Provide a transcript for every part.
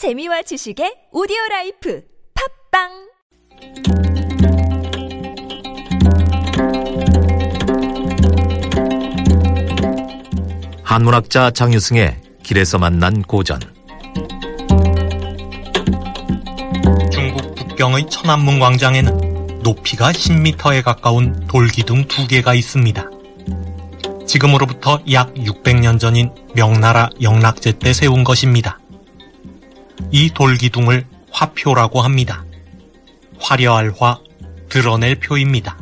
재미와 지식의 오디오라이프 팟빵. 한문학자 장유승의 길에서 만난 고전. 중국 북경의 천안문 광장에는 높이가 10m에 가까운 돌기둥 2개가 있습니다. 지금으로부터 약 600년 전인 명나라 영락제 때 세운 것입니다. 이 돌기둥을 화표라고 합니다. 화려할 화, 드러낼 표입니다.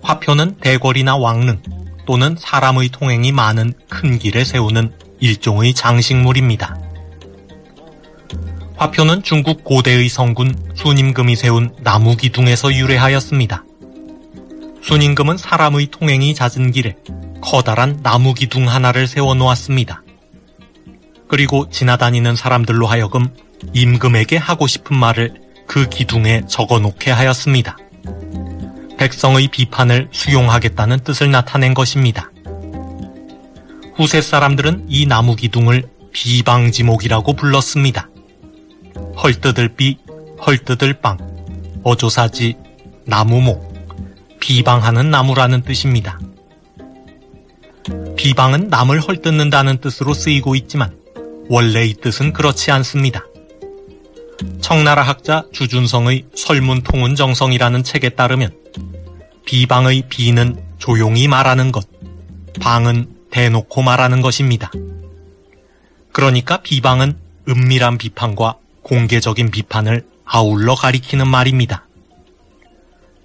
화표는 대궐이나 왕릉, 또는 사람의 통행이 많은 큰 길에 세우는 일종의 장식물입니다. 화표는 중국 고대의 성군 순임금이 세운 나무 기둥에서 유래하였습니다. 순임금은 사람의 통행이 잦은 길에 커다란 나무 기둥 하나를 세워놓았습니다. 그리고 지나다니는 사람들로 하여금 임금에게 하고 싶은 말을 그 기둥에 적어놓게 하였습니다. 백성의 비판을 수용하겠다는 뜻을 나타낸 것입니다. 후세 사람들은 이 나무 기둥을 비방지목이라고 불렀습니다. 헐뜯을 비, 헐뜯을 빵, 어조사지, 나무목, 비방하는 나무라는 뜻입니다. 비방은 남을 헐뜯는다는 뜻으로 쓰이고 있지만 원래 이 뜻은 그렇지 않습니다. 청나라 학자 주준성의 설문통운 정성이라는 책에 따르면 비방의 비는 조용히 말하는 것, 방은 대놓고 말하는 것입니다. 그러니까 비방은 은밀한 비판과 공개적인 비판을 아울러 가리키는 말입니다.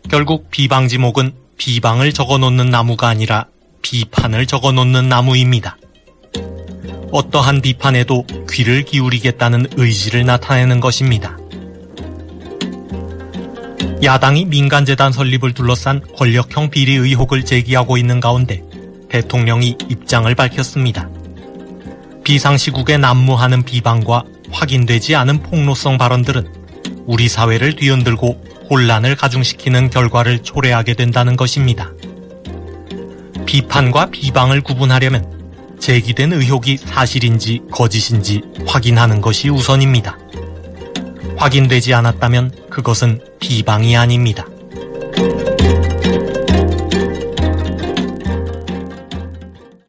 결국 비방지목은 비방을 적어놓는 나무가 아니라 비판을 적어놓는 나무입니다. 어떠한 비판에도 귀를 기울이겠다는 의지를 나타내는 것입니다. 야당이 민간재단 설립을 둘러싼 권력형 비리 의혹을 제기하고 있는 가운데 대통령이 입장을 밝혔습니다. 비상시국에 난무하는 비방과 확인되지 않은 폭로성 발언들은 우리 사회를 뒤흔들고 혼란을 가중시키는 결과를 초래하게 된다는 것입니다. 비판과 비방을 구분하려면 제기된 의혹이 사실인지 거짓인지 확인하는 것이 우선입니다. 확인되지 않았다면 그것은 비방이 아닙니다.